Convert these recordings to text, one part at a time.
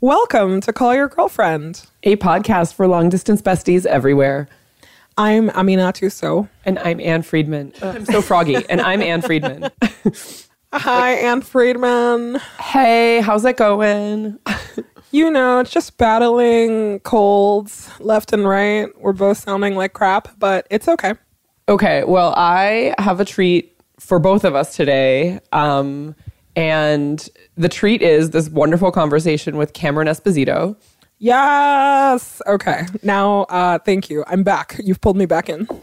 Welcome to Call Your Girlfriend, a podcast for long-distance besties everywhere. I'm Amina Tuso. And I'm Ann Friedman. I'm so froggy. And I'm Ann Friedman. Hi, Ann Friedman. Hey, how's it going? You know, it's just battling colds left and right. We're both sounding like crap, but it's okay. Okay, well, I have a treat for both of us today. And the treat is this wonderful conversation with Cameron Esposito. Yes. Okay. Now, thank you. I'm back. You've pulled me back in. Call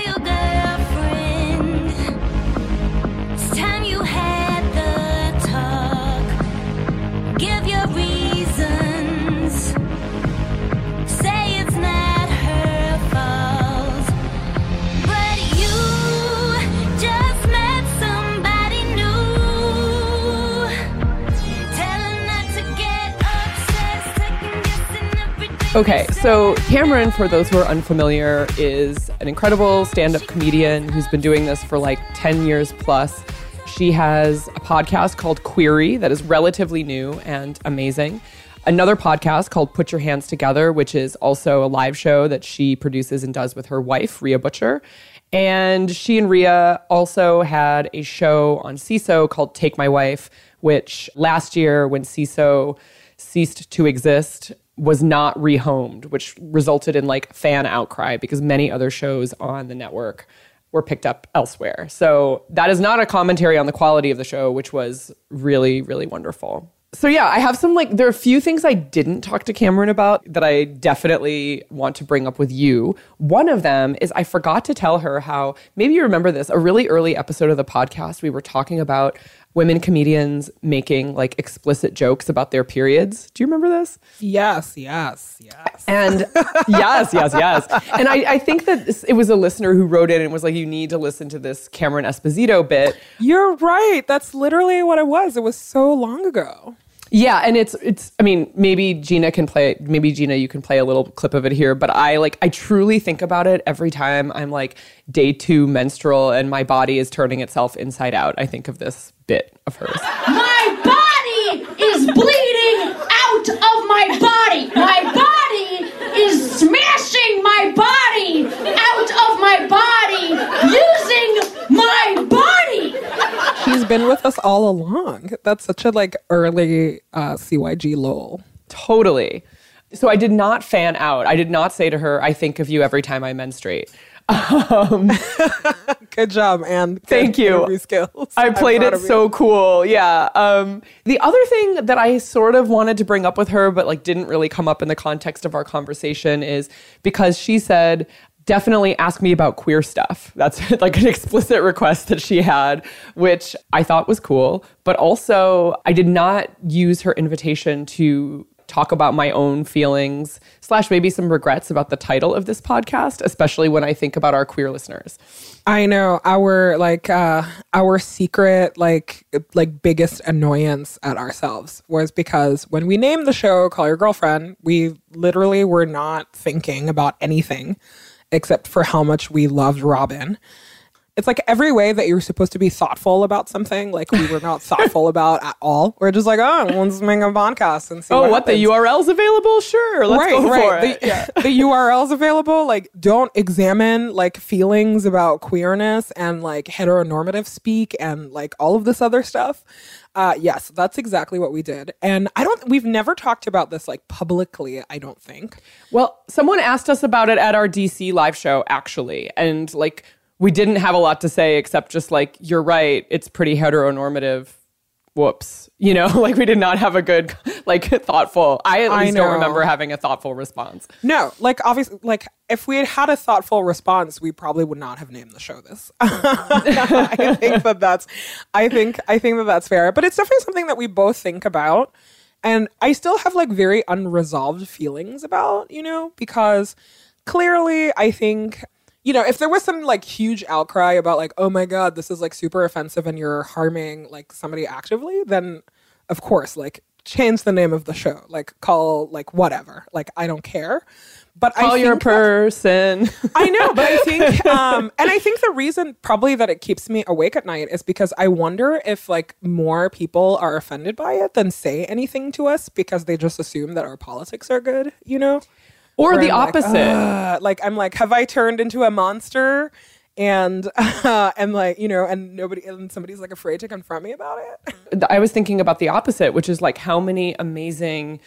your girlfriend. It's time you had the talk. Give your reasons. Say it's not her fault. But you just met somebody new. Tell her not to get obsessed. Second guessing everything. Okay, so Cameron, for those who are unfamiliar, is an incredible stand-up comedian who's been doing this for like 10 years plus. She has a podcast called Query that is relatively new and amazing. Another podcast called Put Your Hands Together, which is also a live show that she produces and does with her wife, Rhea Butcher. And she and Rhea also had a show on CISO called Take My Wife, which last year when CISO ceased to exist was not rehomed, which resulted in like fan outcry because many other shows on the network were picked up elsewhere. So that is not a commentary on the quality of the show, which was really, really wonderful. So yeah, I have some there are a few things I didn't talk to Cameron about that I definitely want to bring up with you. One of them is I forgot to tell her how, maybe you remember this, a really early episode of the podcast, we were talking about women comedians making like explicit jokes about their periods. Do you remember this? Yes. And yes. And I think that it was a listener who wrote in and was like, you need to listen to this Cameron Esposito bit. You're right. That's literally what it was. It was so long ago. Yeah, and it's. I mean, maybe Gina can play. Maybe Gina, you can play a little clip of it here. But I truly think about it every time I'm like day two menstrual and my body is turning itself inside out. I think of this bit of hers. My body is bleeding out of my body. My body is smashing my body out of my body. Using my body. She's been with us all along. That's such a early CYG lol. Totally. So I did not fan out. I did not say to her, I think of you every time I menstruate. Good job, Anne. Thank you. Skills. I played it so cool. Yeah. The other thing that I sort of wanted to bring up with her, but didn't really come up in the context of our conversation is because she said, definitely ask me about queer stuff. That's an explicit request that she had, which I thought was cool. But also, I did not use her invitation to talk about my own feelings / maybe some regrets about the title of this podcast, especially when I think about our queer listeners. I know our secret biggest annoyance at ourselves was because when we named the show Call Your Girlfriend, we literally were not thinking about anything except for how much we loved Robin. It's every way that you're supposed to be thoughtful about something, we were not thoughtful about at all. We're just let's make a podcast and see what happens. The URL's available? Sure, let's go for it. The URL's available. Don't examine, feelings about queerness and, heteronormative speak and, all of this other stuff. Yes, that's exactly what we did. And we've never talked about this publicly, I don't think. Well, someone asked us about it at our DC live show, actually. And we didn't have a lot to say except just you're right, it's pretty heteronormative. Whoops. You know, we did not have a good, thoughtful. I at least don't remember having a thoughtful response. No, obviously, if we had had a thoughtful response, we probably would not have named the show this. I think that's fair. But it's definitely something that we both think about. And I still have very unresolved feelings about, because clearly I think, if there was some huge outcry about oh my God, this is super offensive and you're harming somebody actively, then of course change the name of the show, like call, like whatever, like I don't care. But call your person. I know, but I think, and I think the reason probably that it keeps me awake at night is because I wonder if like more people are offended by it than say anything to us because they just assume that our politics are good, you know? Or the opposite. Like, I'm like, have I turned into a monster? And like, you know, and nobody, and somebody's like afraid to confront me about it. I was thinking about the opposite, which is like how many amazing,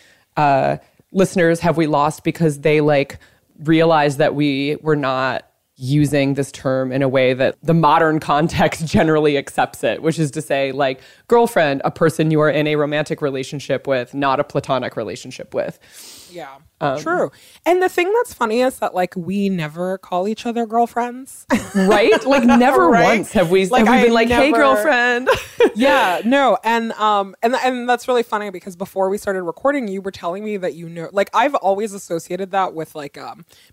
listeners have we lost because they like realized that we were not using this term in a way that the modern context generally accepts it, which is to say like girlfriend, a person you are in a romantic relationship with, not a platonic relationship with. Yeah, true. And the thing that's funny is that like we never call each other girlfriends. Right? Like never right? Once have we, like, have we been like, never, hey girlfriend. Yeah, no. And that's really funny because before we started recording, you were telling me that, you know, like I've always associated that with like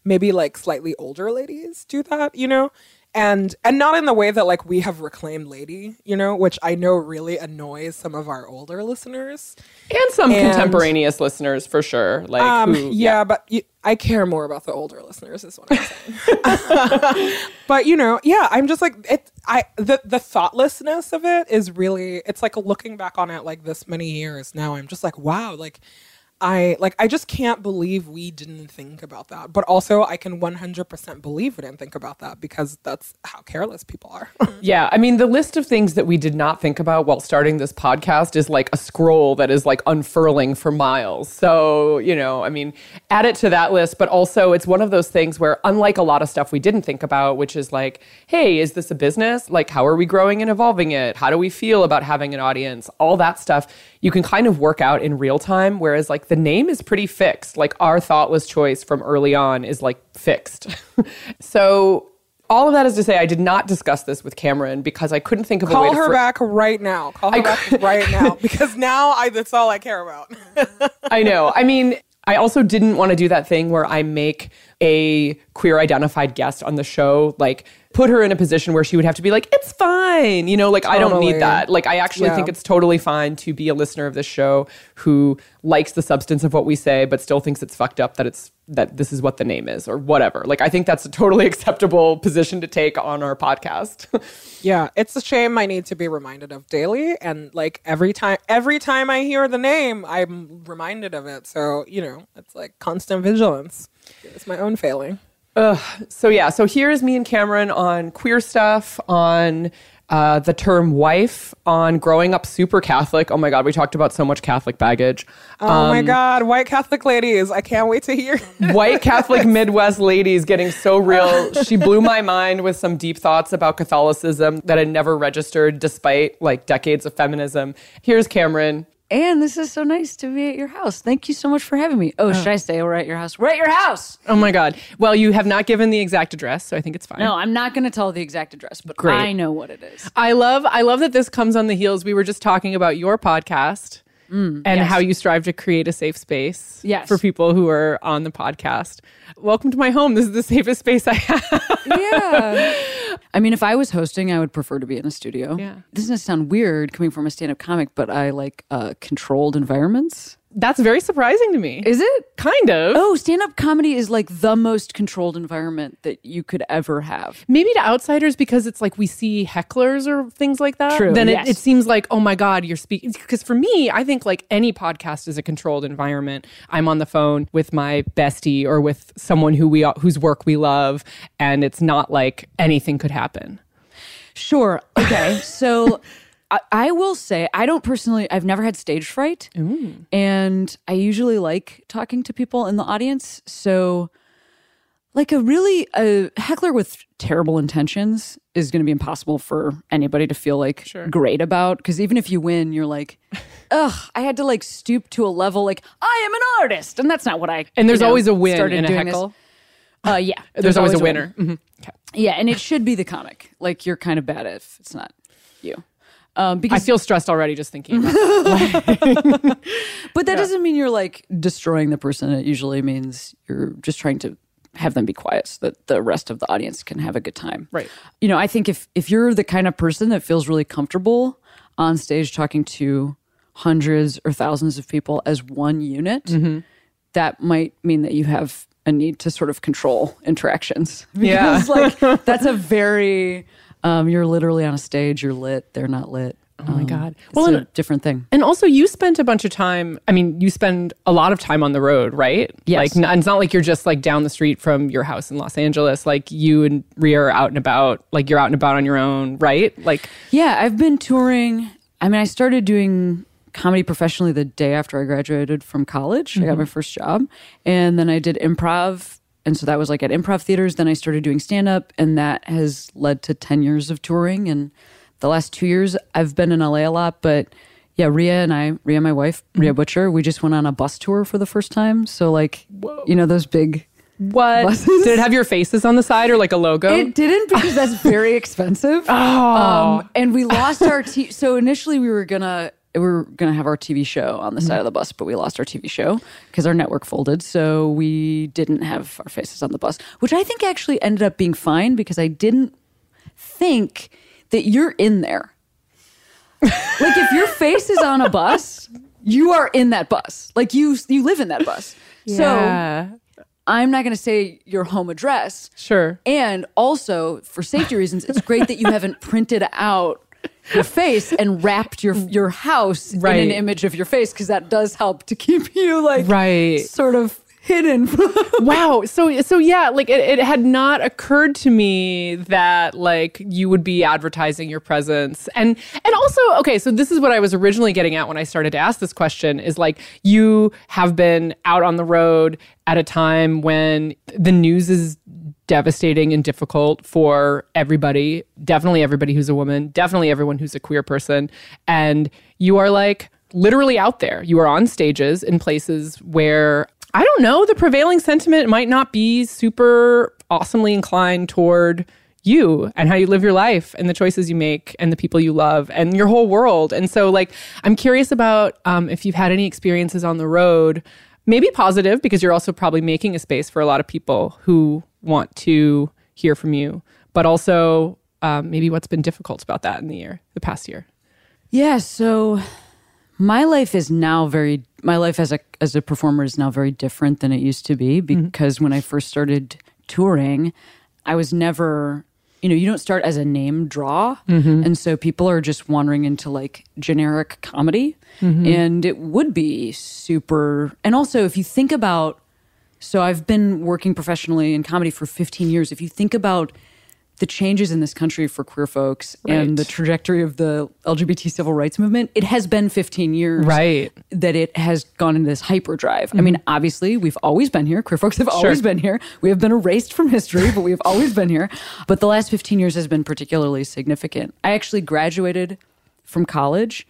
maybe like slightly older ladies do that, you know? And not in the way that like we have reclaimed lady, you know, which I know really annoys some of our older listeners. And some contemporaneous listeners for sure. Like, but I care more about the older listeners is what I'm saying. But, you know, yeah, I'm just like, the thoughtlessness of it is really, it's like looking back on it like this many years now, I'm just like, wow, like, I just can't believe we didn't think about that. But also I can 100% believe we didn't think about that because that's how careless people are. Yeah. I mean, the list of things that we did not think about while starting this podcast is like a scroll that is like unfurling for miles. So, you know, I mean, add it to that list. But also it's one of those things where unlike a lot of stuff we didn't think about, which is like, hey, is this a business? Like, how are we growing and evolving it? How do we feel about having an audience? All that stuff you can kind of work out in real time. Whereas like the name is pretty fixed. Like our thoughtless choice from early on is like fixed. So all of that is to say I did not discuss this with Cameron because I couldn't think of a way to... Call her back right now. Call her back right now. Because now that's all I care about. I know. I mean, I also didn't want to do that thing where I make a queer identified guest on the show, like put her in a position where she would have to be like, it's fine. You know, like totally. I don't need that. Like I actually think it's totally fine to be a listener of this show who likes the substance of what we say, but still thinks it's fucked up that this is what the name is or whatever. Like I think that's a totally acceptable position to take on our podcast. Yeah. It's a shame I need to be reminded of daily. And like every time I hear the name, I'm reminded of it. So, you know, it's like constant vigilance. It's my own failing. So here's me and Cameron on queer stuff, on the term wife, on growing up super Catholic. Oh my God, we talked about so much Catholic baggage. Oh my God, white Catholic ladies. I can't wait to hear. White Catholic Midwest ladies getting so real. She blew my mind with some deep thoughts about Catholicism that had never registered despite like decades of feminism. Here's Cameron. Ann, this is so nice to be at your house. Thank you so much for having me. Oh, should I say we're at your house? We're at your house! Oh, my God. Well, you have not given the exact address, so I think it's fine. No, I'm not going to tell the exact address, but great. I know what it is. I love that this comes on the heels. We were just talking about your podcast and how you strive to create a safe space for people who are on the podcast. Welcome to my home. This is the safest space I have. Yeah. I mean, if I was hosting, I would prefer to be in a studio. Yeah. This doesn't sound weird coming from a stand-up comic, but I like controlled environments. That's very surprising to me. Is it? Kind of. Oh, stand-up comedy is like the most controlled environment that you could ever have. Maybe to outsiders because it's like we see hecklers or things like that. True. Then it seems like, oh my God, you're speaking. Because for me, I think like any podcast is a controlled environment. I'm on the phone with my bestie or with someone whose work we love. And it's not like anything could happen. Sure. Okay. So... I will say, I've never had stage fright. Ooh. And I usually like talking to people in the audience. So like a heckler with terrible intentions is going to be impossible for anybody to feel like great about. Because even if you win, you're like, ugh, I had to like stoop to a level like, I am an artist. And that's not what I And there's always a win in a heckle. Yeah. There's always a winner. A win. Mm-hmm. Okay. Yeah, and it should be the comic. Like you're kind of bad if it's not you. Because I feel stressed already just thinking about it. But that doesn't mean you're like destroying the person. It usually means you're just trying to have them be quiet so that the rest of the audience can have a good time. Right. You know, I think if you're the kind of person that feels really comfortable on stage talking to hundreds or thousands of people as one unit, mm-hmm. that might mean that you have a need to sort of control interactions. Because, like, that's a very, you're literally on a stage, you're lit, they're not lit. Oh my God. Well, it's a different thing. And also you spent a bunch of time, I mean, you spend a lot of time on the road, right? Yes. Like, it's not like you're just like down the street from your house in Los Angeles. Like you and Rhea are out and about, like you're out and about on your own, right? Like, yeah, I've been touring. I mean, I started doing comedy professionally the day after I graduated from college. Mm-hmm. I got my first job and then I did improv. And so that was like at improv theaters. Then I started doing stand-up and that has led to 10 years of touring. And the last 2 years, I've been in LA a lot, but yeah, Rhea, my wife, Rhea Butcher, we just went on a bus tour for the first time. So like, whoa. You know, those big buses. Did it have your faces on the side or like a logo? It didn't because that's very expensive. And we lost our, so initially we were gonna have our TV show on the side of the bus, but we lost our TV show because our network folded. So we didn't have our faces on the bus, which I think actually ended up being fine because I didn't think that you're in there. Like if your face is on a bus, you are in that bus. Like you live in that bus. Yeah. So I'm not going to say your home address. Sure. And also for safety reasons, it's great that you haven't printed out your face and wrapped your house in an image of your face because that does help to keep you like sort of hidden. Wow. So yeah, like it had not occurred to me that like you would be advertising your presence. And also, okay, so this is what I was originally getting at when I started to ask this question is like you have been out on the road at a time when the news is devastating and difficult for everybody, definitely everybody who's a woman, definitely everyone who's a queer person. And you are like literally out there. You are on stages in places where I don't know, the prevailing sentiment might not be super awesomely inclined toward you and how you live your life and the choices you make and the people you love and your whole world. And so like, I'm curious about if you've had any experiences on the road, maybe positive because you're also probably making a space for a lot of people who want to hear from you, but also maybe what's been difficult about that in the past year. Yeah, so my life is now as a performer is now very different than it used to be because when I first started touring, I was never, you know, you don't start as a name draw. Mm-hmm. And so people are just wandering into like generic comedy and it would be super. And also if you think about, so I've been working professionally in comedy for 15 years. If you think about the changes in this country for queer folks and the trajectory of the LGBT civil rights movement, it has been 15 years that it has gone into this hyperdrive. Mm-hmm. I mean, obviously, we've always been here. Queer folks have always been here. We have been erased from history, but we have always been here. But the last 15 years has been particularly significant. I actually graduated from college,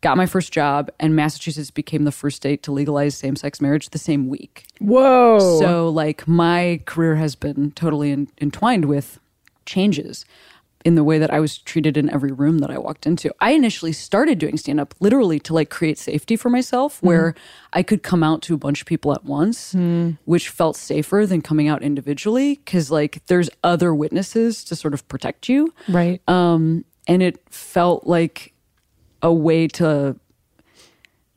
got my first job, and Massachusetts became the first state to legalize same-sex marriage the same week. Whoa! So, like, my career has been totally entwined with changes in the way that I was treated in every room that I walked into. I initially started doing stand-up literally to like create safety for myself where I could come out to a bunch of people at once, which felt safer than coming out individually because like there's other witnesses to sort of protect you. Right. And it felt like a way to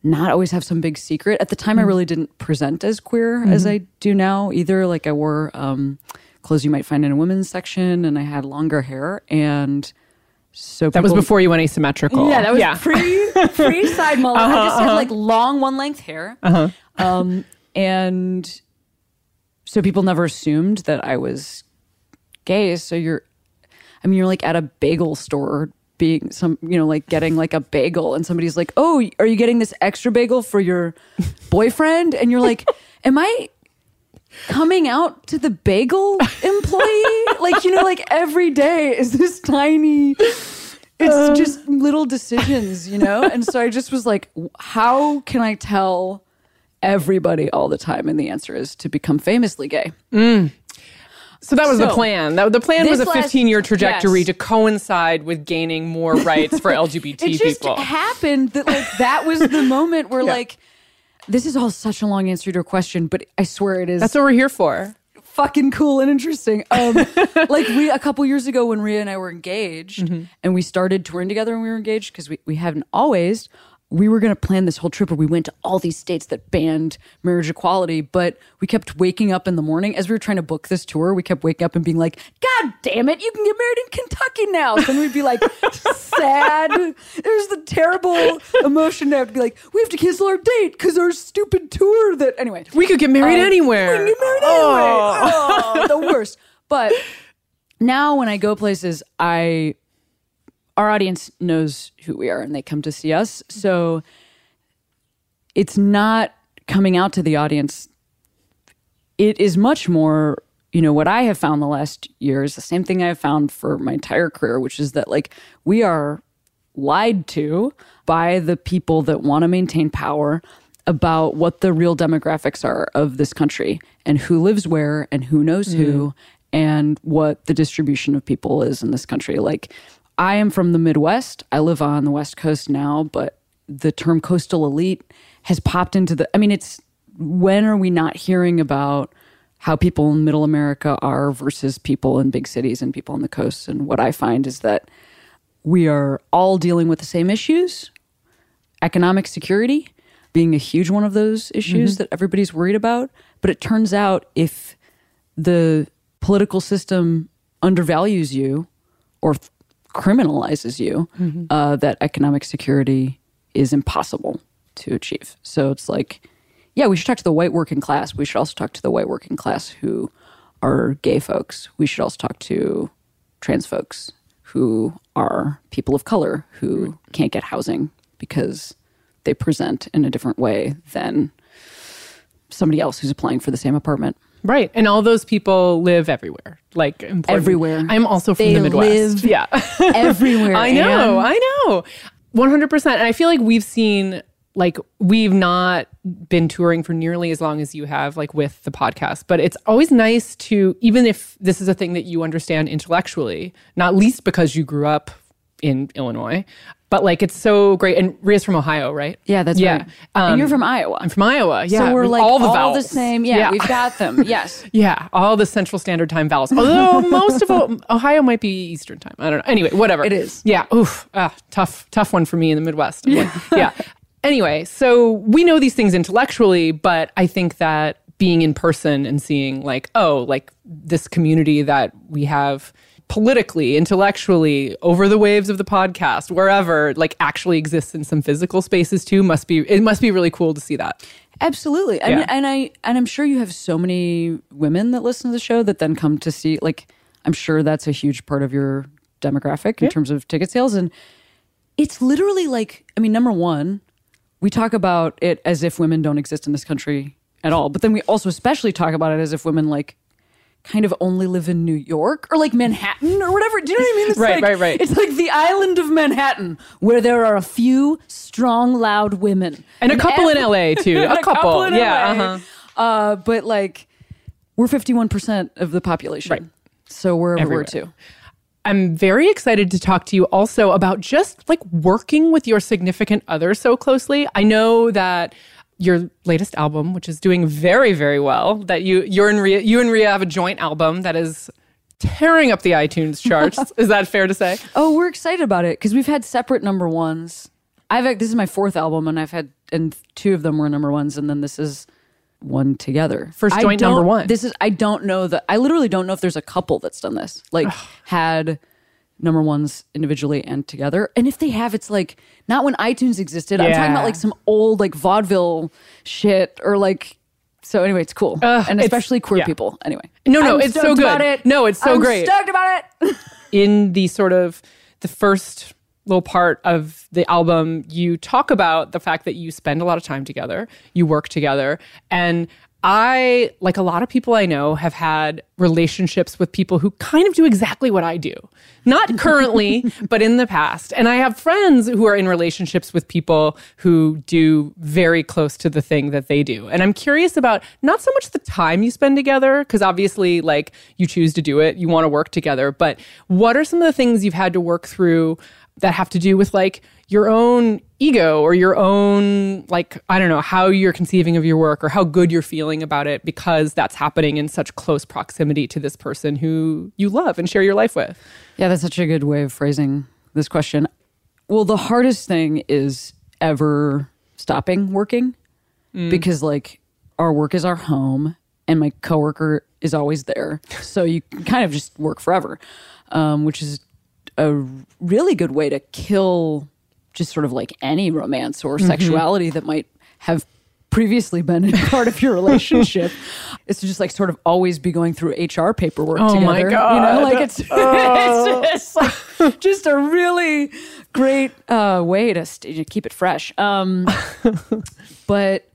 not always have some big secret. At the time, I really didn't present as queer as I do now either. Like I wore clothes you might find in a women's section, and I had longer hair, and so people, that was before you went asymmetrical. Yeah, that was pre side mullet. I just had like long one length hair, and so people never assumed that I was gay. So you're like at a bagel store, being getting like a bagel, and somebody's like, "Oh, are you getting this extra bagel for your boyfriend?" And you're like, "Am I coming out to the bagel employee?" Like, you know, like every day is this tiny, it's just little decisions, you know? And so I just was like, how can I tell everybody all the time? And the answer is to become famously gay. So that was the plan. The plan was a 15-year trajectory to coincide with gaining more rights for LGBT people. It just happened that like that was the moment where like, this is all such a long answer to a question, but I swear it is. That's what we're here for. Fucking cool and interesting. Like a couple years ago when Rhea and I were engaged and we started touring together when we were engaged, because we haven't always, we were going to plan this whole trip where we went to all these states that banned marriage equality, but we kept waking up in the morning as we were trying to book this tour. We kept waking up and being like, God damn it, you can get married in Kentucky now. So then we'd be like, sad. It was the terrible emotion to have to be like, we have to cancel our date because our stupid tour that, anyway. We could get married anywhere. We could get married anywhere. Oh, the worst. But now when I go places, our audience knows who we are and they come to see us. So it's not coming out to the audience. It is much more, you know, what I have found the last year is the same thing I have found for my entire career, which is that, like, we are lied to by the people that want to maintain power about what the real demographics are of this country and who lives where and who knows who and what the distribution of people is in this country. Like, I am from the Midwest. I live on the West Coast now, but the term coastal elite has popped into the... I mean, it's... When are we not hearing about how people in middle America are versus people in big cities and people on the coast? And what I find is that we are all dealing with the same issues. Economic security being a huge one of those issues that everybody's worried about. But it turns out if the political system undervalues you or criminalizes you, that economic security is impossible to achieve. So it's like, yeah, we should talk to the white working class. We should also talk to the white working class who are gay folks. We should also talk to trans folks who are people of color who can't get housing because they present in a different way than somebody else who's applying for the same apartment. Right. And all those people live everywhere. Like, important. Everywhere. I'm also from the Midwest. Live everywhere. I know. Ann. I know. 100%. And I feel like we've seen, like, we've not been touring for nearly as long as you have, like, with the podcast. But it's always nice to, even if this is a thing that you understand intellectually, not least because you grew up in Illinois, but, like, it's so great. And Rhea's from Ohio, right? Yeah, that's right. And you're from Iowa. I'm from Iowa, yeah. So we're like all the same. Yeah, we've got them, yes. Yeah, all the Central Standard Time vowels. Although most of Ohio might be Eastern Time. I don't know. Anyway, whatever. It is. Yeah, oof. Tough one for me in the Midwest. Yeah. Anyway, so we know these things intellectually, but I think that being in person and seeing, like, oh, like, this community that we have politically, intellectually, over the waves of the podcast, wherever, like, actually exists in some physical spaces too, must be really cool to see that. Absolutely. Yeah. I'm sure you have so many women that listen to the show that then come to see, like, I'm sure that's a huge part of your demographic in terms of ticket sales. And it's literally like, I mean, number one, we talk about it as if women don't exist in this country at all. But then we also especially talk about it as if women, like, kind of only live in New York or, like, Manhattan or whatever. Do you know what I mean? It's right. It's like the island of Manhattan where there are a few strong, loud women. And a couple in L.A. too. A couple in L.A. But, like, we're 51% of the population. Right. So we're everywhere too. I'm very excited to talk to you also about just, like, working with your significant other so closely. I know that your latest album, which is doing very, very well, that you and Rhea have a joint album that is tearing up the iTunes charts. Is that fair to say? Oh, we're excited about it because we've had separate number ones. This is my fourth album, and two of them were number ones, and then this is one together. First joint number one. I literally don't know if there's a couple that's done this. Like, had number ones individually and together. And if they have, it's like not when iTunes existed. Yeah. I'm talking about, like, some old, like, vaudeville shit or, like, so anyway, it's cool. And especially queer people. Anyway. No, it's so good. About it. No, it's so great. I'm stoked about it. In the sort of the first little part of the album, you talk about the fact that you spend a lot of time together, you work together, and I, like a lot of people I know, have had relationships with people who kind of do exactly what I do. Not currently, but in the past. And I have friends who are in relationships with people who do very close to the thing that they do. And I'm curious about not so much the time you spend together, because obviously, like, you choose to do it, you want to work together, but what are some of the things you've had to work through that have to do with, like, your own ego or your own, like, I don't know, how you're conceiving of your work or how good you're feeling about it because that's happening in such close proximity to this person who you love and share your life with? Yeah, that's such a good way of phrasing this question. Well, the hardest thing is ever stopping working because like our work is our home and my coworker is always there. So you can kind of just work forever, which is a really good way to kill just sort of like any romance or sexuality that might have previously been part of your relationship. It's to just like sort of always be going through HR paperwork together. Oh my God. You know, like it's like just a really great way to keep it fresh. But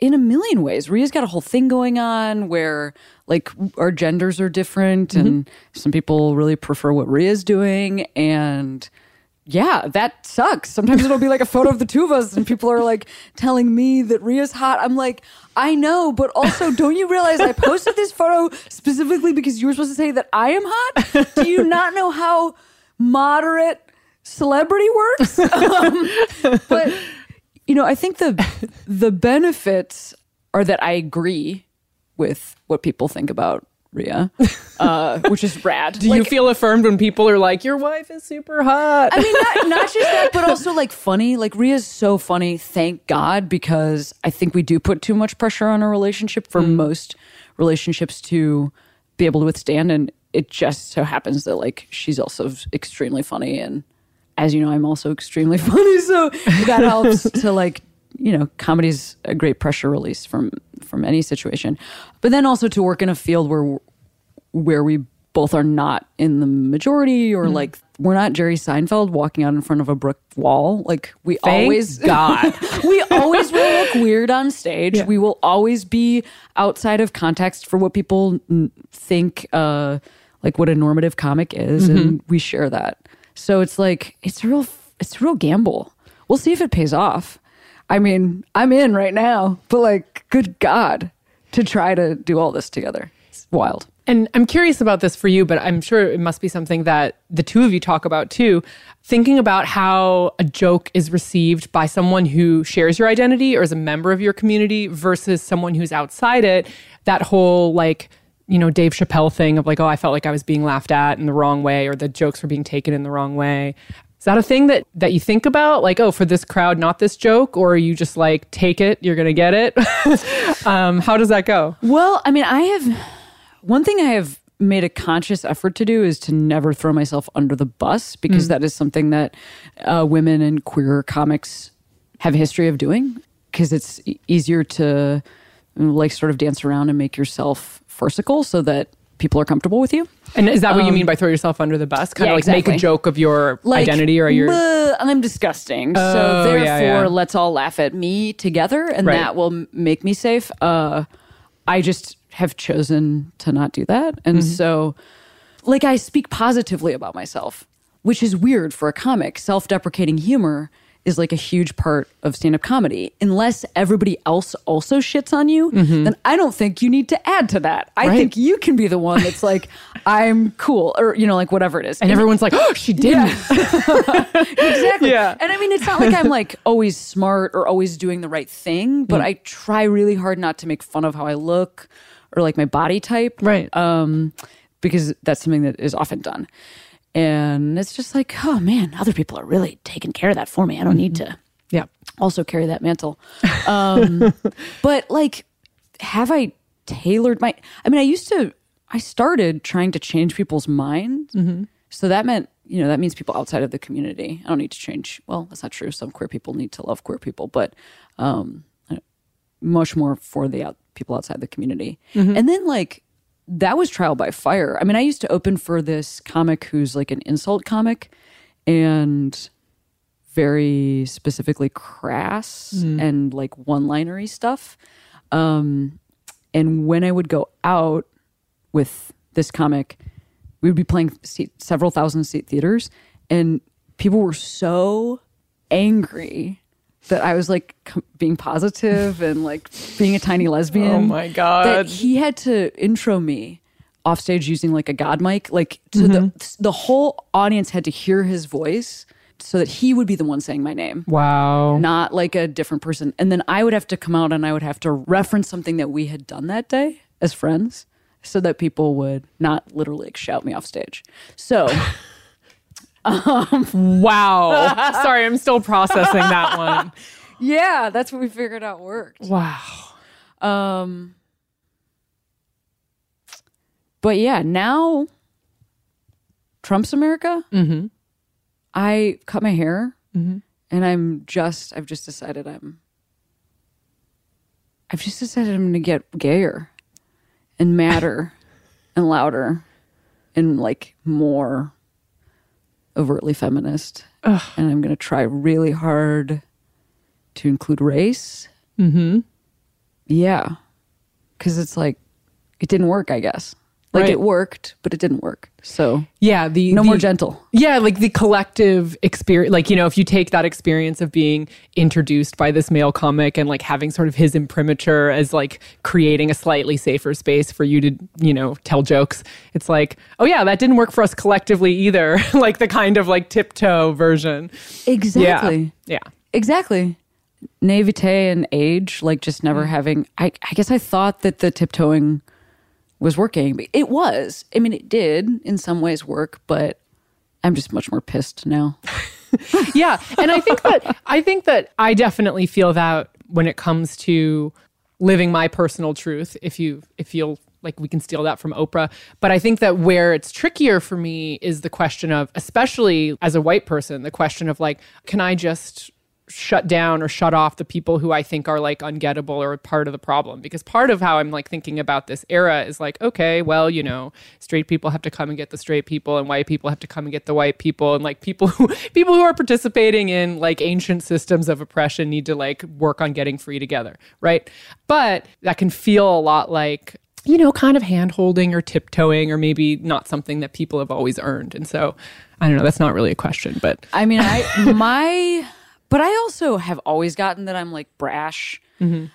in a million ways, Rhea's got a whole thing going on where like our genders are different and some people really prefer what Rhea's doing and... yeah, that sucks. Sometimes it'll be like a photo of the two of us and people are like telling me that Rhea's hot. I'm like, I know, but also don't you realize I posted this photo specifically because you were supposed to say that I am hot? Do you not know how moderate celebrity works? But, you know, I think the benefits are that I agree with what people think about Rhea, which is rad. Do like, you feel affirmed when people are like, your wife is super hot? I mean, not just that, but also like funny. Like Rhea's so funny, thank God, because I think we do put too much pressure on a relationship for most relationships to be able to withstand. And it just so happens that like she's also extremely funny. And as you know, I'm also extremely funny. So that helps to like, you know, comedy's a great pressure release from any situation. But then also to work in a field where we both are not in the majority or like we're not Jerry Seinfeld walking out in front of a brick wall. Like we we always will look weird on stage. Yeah. We will always be outside of context for what people think, like what a normative comic is. And we share that. So it's like, it's a real gamble. We'll see if it pays off. I mean, I'm in right now, but like, good God, to try to do all this together. It's wild. And I'm curious about this for you, but I'm sure it must be something that the two of you talk about too. Thinking about how a joke is received by someone who shares your identity or is a member of your community versus someone who's outside it, that whole like, you know, Dave Chappelle thing of like, oh, I felt like I was being laughed at in the wrong way or the jokes were being taken in the wrong way. Is that a thing that you think about? Like, oh, for this crowd, not this joke? Or are you just like, take it, you're going to get it? How does that go? Well, I mean, one thing I have made a conscious effort to do is to never throw myself under the bus because that is something that women and queer comics have a history of doing because it's easier to like sort of dance around and make yourself farcical so that people are comfortable with you. And is that what you mean by throw yourself under the bus? Kind of like exactly. Make a joke of your like, identity or your... I'm disgusting. Oh, so therefore, let's all laugh at me together and that will make me safe. I just have chosen to not do that. And so like I speak positively about myself, which is weird for a comic. Self-deprecating humor is like a huge part of stand-up comedy. Unless everybody else also shits on you, then I don't think you need to add to that. I think you can be the one that's like, I'm cool, or, you know, like whatever it is. And everyone's like, oh, she didn't. Yeah. Exactly. Yeah. And I mean, it's not like I'm like always smart or always doing the right thing, but I try really hard not to make fun of how I look or like my body type. Right. Because that's something that is often done. And it's just like, oh man, other people are really taking care of that for me. I don't need to also carry that mantle. But like, have I tailored my, I mean, I started trying to change people's minds. So that meant, you know, that means people outside of the community. I don't need to change. Well, that's not true. Some queer people need to love queer people, but much more for the people outside the community. And then like, that was trial by fire. I mean, I used to open for this comic who's like an insult comic and very specifically crass and like one-linery stuff. And when I would go out with this comic, we would be playing several thousand seat theaters and people were so angry that I was like being positive and like being a tiny lesbian. Oh my God. That he had to intro me off stage using like a god mic. Like so the whole audience had to hear his voice so that he would be the one saying my name. Wow. Not like a different person. And then I would have to come out and I would have to reference something that we had done that day as friends so that people would not literally like shout me off stage. So Wow. Sorry, I'm still processing that one. Yeah, that's what we figured out worked. Wow. But yeah, now Trump's America. Mm-hmm. I cut my hair, mm-hmm. and I've just decided I'm gonna get gayer and madder and louder and like more overtly feminist. Ugh. And I'm gonna try really hard to include race. Mm-hmm. Yeah, because it's like it didn't work, I guess. Like right. It worked, but it didn't work. So yeah, more gentle. Yeah, like the collective experience. Like, you know, if you take that experience of being introduced by this male comic and like having sort of his imprimatur as like creating a slightly safer space for you to, you know, tell jokes. It's like, oh yeah, that didn't work for us collectively either. Like the kind of like tiptoe version. Exactly. Yeah. Exactly. Naivete and age, like just never having. I guess I thought that the tiptoeing was working, but it was. I mean, it did in some ways work, but I'm just much more pissed now. Yeah, and I think that I definitely feel that when it comes to living my personal truth. If you'll like, we can steal that from Oprah, but I think that where it's trickier for me is the question of, especially as a white person, the question of like, can I just shut down or shut off the people who I think are like ungettable or part of the problem? Because part of how I'm like thinking about this era is like, okay, well, you know, straight people have to come and get the straight people, and white people have to come and get the white people, and like people who are participating in like ancient systems of oppression need to like work on getting free together, right? But that can feel a lot like, you know, kind of hand-holding or tiptoeing, or maybe not something that people have always earned. And so, I don't know, that's not really a question, but I mean, But I also have always gotten that I'm like brash, mm-hmm.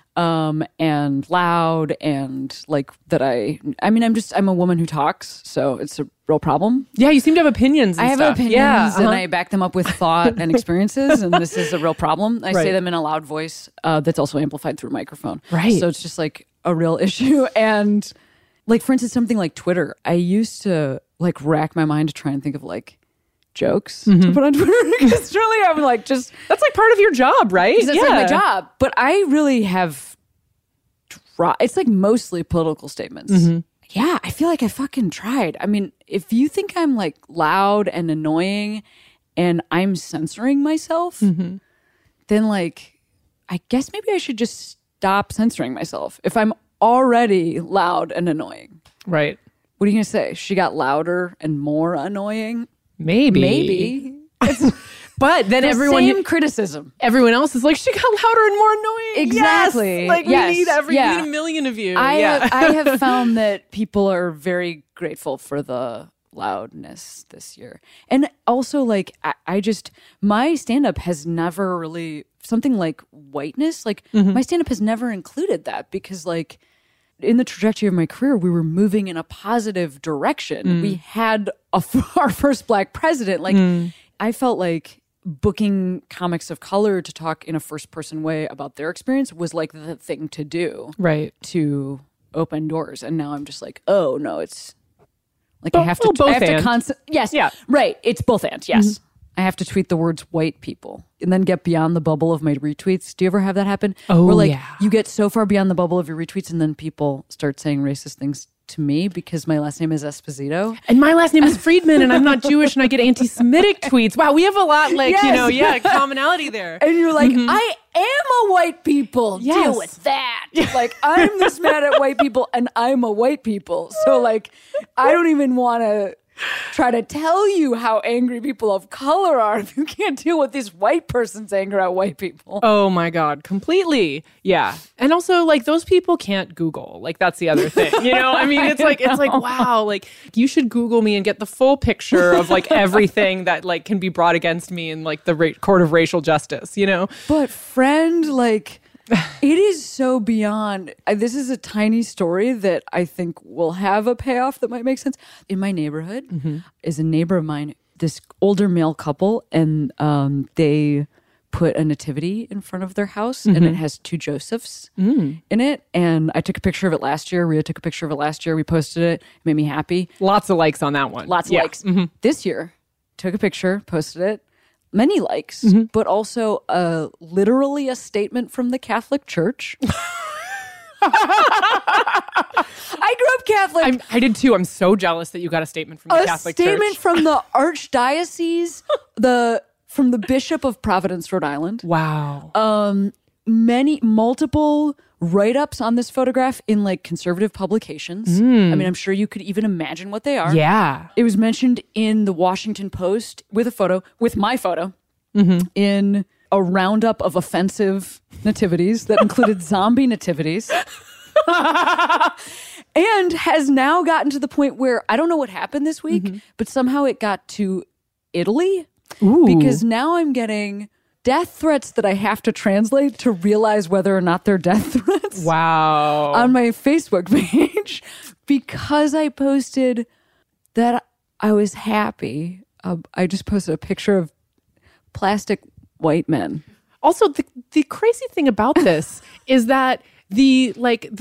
And loud, and like that I'm a woman who talks, so it's a real problem. Yeah, you seem to have opinions and stuff. I have opinions, and I back them up with thought and experiences, and this is a real problem. I say them in a loud voice that's also amplified through a microphone. Right. So it's just like a real issue. And like, for instance, something like Twitter, I used to like rack my mind to try and think of like jokes to put on Twitter, because really I'm like, just that's like part of your job, right? That's like my job. But I really have it's like mostly political statements. Mm-hmm. Yeah, I feel like I fucking tried. I mean, if you think I'm like loud and annoying and I'm censoring myself, mm-hmm. then like I guess maybe I should just stop censoring myself if I'm already loud and annoying. Right. What are you gonna say? She got louder and more annoying? Maybe. But then same criticism. Everyone else is like, she got louder and more annoying. Exactly. Yes, like we need need a million of you. I have found that people are very grateful for the loudness this year. And also like, my stand-up has never really, something like whiteness, like mm-hmm. my stand-up has never included that, because like in the trajectory of my career, we were moving in a positive direction. Mm. We had our first Black president. Like, I felt like booking comics of color to talk in a first-person way about their experience was like the thing to do, right? To open doors. And now I'm just like, oh no, it's like it's both and. Yes, mm-hmm. I have to tweet the words white people and then get beyond the bubble of my retweets. Do you ever have that happen? Oh, where like you get so far beyond the bubble of your retweets and then people start saying racist things to me because my last name is Esposito. And my last name is Friedman, and I'm not Jewish, and I get anti-Semitic tweets. Wow, we have a lot like, commonality there. And you're like, mm-hmm. I am a white people. Yes. Deal with that. Like, I'm this mad at white people, and I'm a white people. So like, I don't even want to try to tell you how angry people of color are if you can't deal with this white person's anger at white people. Oh my God, completely. Yeah. And also like those people can't Google. Like that's the other thing. You know, I mean, it's like, wow, like you should Google me and get the full picture of like everything that like can be brought against me in like the court of racial justice, you know? But friend, like it is so beyond. This is a tiny story that I think will have a payoff that might make sense. In my neighborhood mm-hmm. is a neighbor of mine, this older male couple, and they put a nativity in front of their house, mm-hmm. and it has two Josephs in it. And I took a picture of it last year. Rhea took a picture of it last year. We posted it. It made me happy. Lots of likes on that one. Lots of likes. Mm-hmm. This year, took a picture, posted it, many likes, but also literally a statement from the Catholic Church. I grew up Catholic. I did too. I'm so jealous that you got a statement from the Catholic Church. A statement from the Archdiocese, from the Bishop of Providence, Rhode Island. Wow. Multiple write-ups on this photograph in like conservative publications. I mean, I'm sure you could even imagine what they are. Yeah. It was mentioned in the Washington Post with a photo, with my photo, in a roundup of offensive nativities that included zombie nativities. And has now gotten to the point where I don't know what happened this week, but somehow it got to Italy. Ooh. Because now I'm getting death threats that I have to translate to realize whether or not they're death threats. Wow. On my Facebook page because I posted that I was happy. I just posted a picture of plastic white men. Also, the crazy thing about this is that the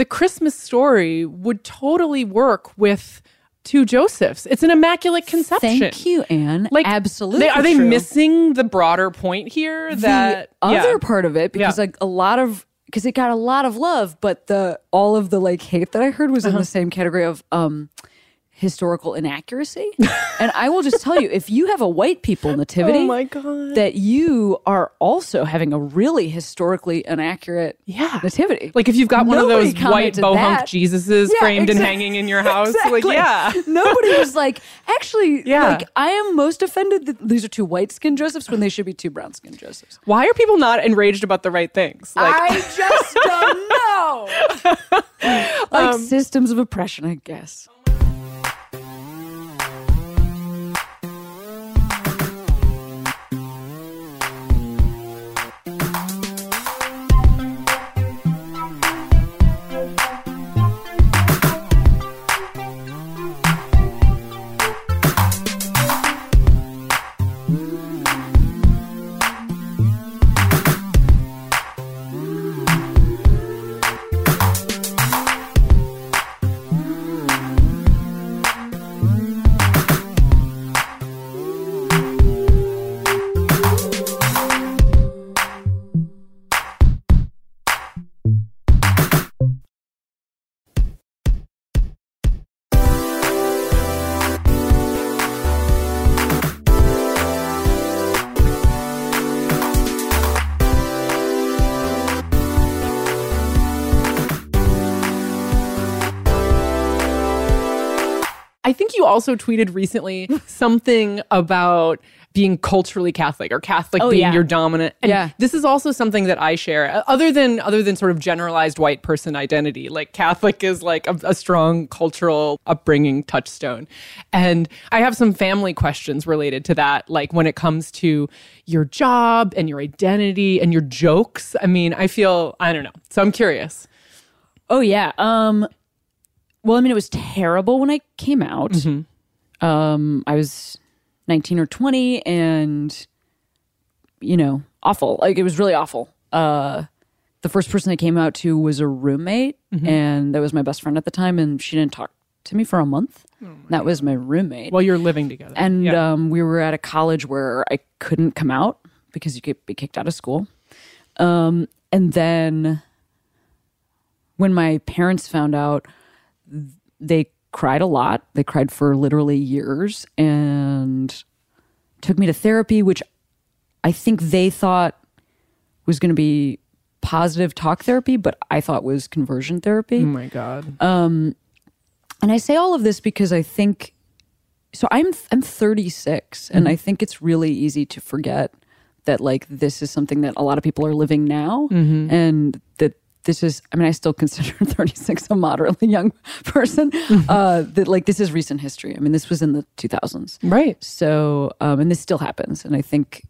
Christmas story would totally work with two Josephs. It's an immaculate conception. Thank you, Anne. Absolutely. Are they missing the broader point here? The other part of it, because because it got a lot of love, but all of the hate that I heard was in the same category of historical inaccuracy. And I will just tell you, if you have a white people nativity, oh my God, that you are also having a really historically inaccurate nativity. Like if you've got one of those white bohunk Jesuses framed and hanging in your house. Exactly. Nobody was like, actually, I am most offended that these are two white-skinned Josephs when they should be two brown-skinned Josephs. Why are people not enraged about the right things? I just don't know. Systems of oppression, I guess. Also tweeted recently something about being culturally Catholic or Catholic your dominant. And this is also something that I share other than sort of generalized white person identity. Like Catholic is like a strong cultural upbringing touchstone. And I have some family questions related to that, like when it comes to your job and your identity and your jokes. I mean, I don't know. So I'm curious. Oh, yeah. Well, I mean, it was terrible when I came out. I was 19 or 20 and, awful. It was really awful. The first person I came out to was a roommate, and that was my best friend at the time, and she didn't talk to me for a month. Oh that was my roommate. Well, you're living together. And we were at a college where I couldn't come out because you could be kicked out of school. And then when my parents found out, they cried a lot. They cried for literally years and took me to therapy, which I think they thought was going to be positive talk therapy, but I thought was conversion therapy. Oh, my God. And I say all of this because I think... So I'm 36, and I think it's really easy to forget that, this is something that a lot of people are living now, and that this is, I still consider 36 a moderately young person. This is recent history. This was in the 2000s. Right. So, and this still happens. And I think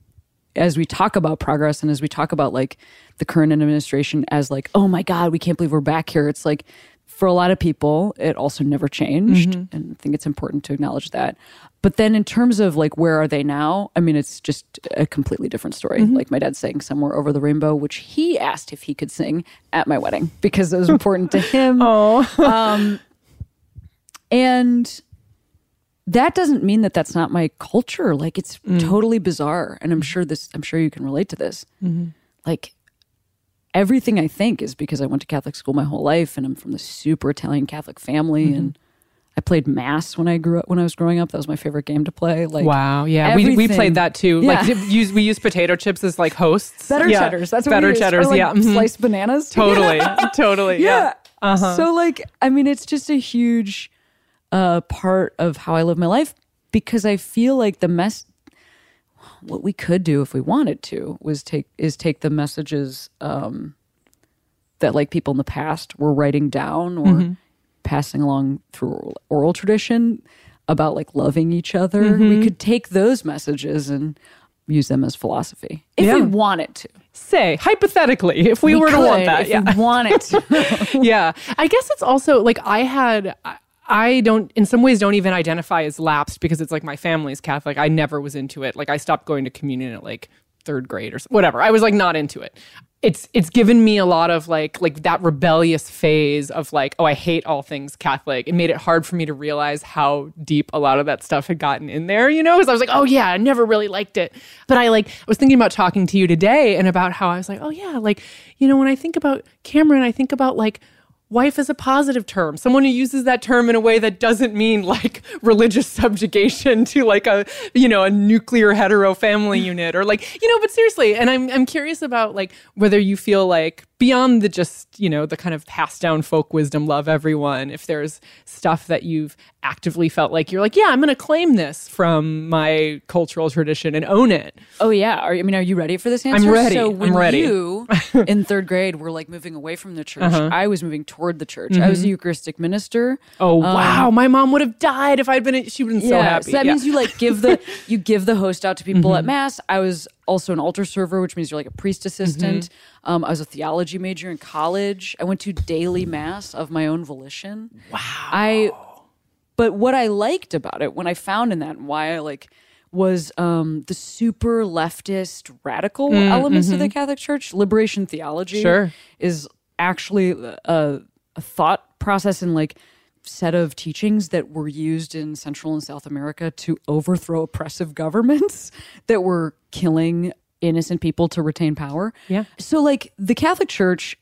as we talk about progress and as we talk about, the current administration as, oh, my God, we can't believe we're back here. It's for a lot of people, it also never changed. And I think it's important to acknowledge that. But then in terms of, where are they now? It's just a completely different story. Like, my dad sang Somewhere Over the Rainbow, which he asked if he could sing at my wedding because it was important to him. And that doesn't mean that that's not my culture. Like, it's totally bizarre. And I'm sure you can relate to this. Mm-hmm. Like, everything I think is because I went to Catholic school my whole life and I'm from this super Italian Catholic family. Mm-hmm. And I played mass when I was growing up. That was my favorite game to play. Like, wow. Yeah. We played that too. Yeah. Like, we use potato chips as like hosts. Cheddars. That's what we use. Cheddars. Or, like, sliced bananas. Totally. Totally. Yeah. Uh-huh. So, like, I mean, it's just a huge part of how I live my life, because I feel like what we could do if we wanted to was take the messages that, like, people in the past were writing down or passing along through oral tradition about, like, loving each other. Mm-hmm. We could take those messages and use them as philosophy if we wanted to. Say, hypothetically, if we were to want that. If we wanted to. Yeah. I guess it's also, like, I don't even identify as lapsed, because it's like my family's Catholic. I never was into it. Like, I stopped going to communion at like third grade or whatever. I was like not into it. It's given me a lot of like that rebellious phase of like, oh, I hate all things Catholic. It made it hard for me to realize how deep a lot of that stuff had gotten in there, you know? Because I was like, oh yeah, I never really liked it. But I was thinking about talking to you today and about how I was like, oh yeah, like, you know, when I think about Cameron, I think about like wife is a positive term. Someone who uses that term in a way that doesn't mean like religious subjugation to like a, you know, a nuclear hetero family unit or like, you know, but seriously. And I'm curious about like whether you feel like beyond the just, you know, the kind of passed down folk wisdom, love everyone, if there's stuff that you've actively felt like you're like, yeah, I'm going to claim this from my cultural tradition and own it. Oh yeah. Are you ready for this answer? I'm ready. So when you in third grade were like moving away from the church, I was moving toward the church. Mm-hmm. I was a Eucharistic minister. Oh, wow. My mom would have died if I'd been, she would have been so happy. So that means you like give the host out to people at mass. I was also an altar server, which means you're like a priest assistant. I was a theology major in college. I went to daily mass of my own volition. Wow. But what I liked about it, when I found in that, and why I like, was the super leftist radical elements of the Catholic Church. Liberation theology is actually a thought process and like set of teachings that were used in Central and South America to overthrow oppressive governments that were killing innocent people to retain power. Yeah. So like the Catholic Church,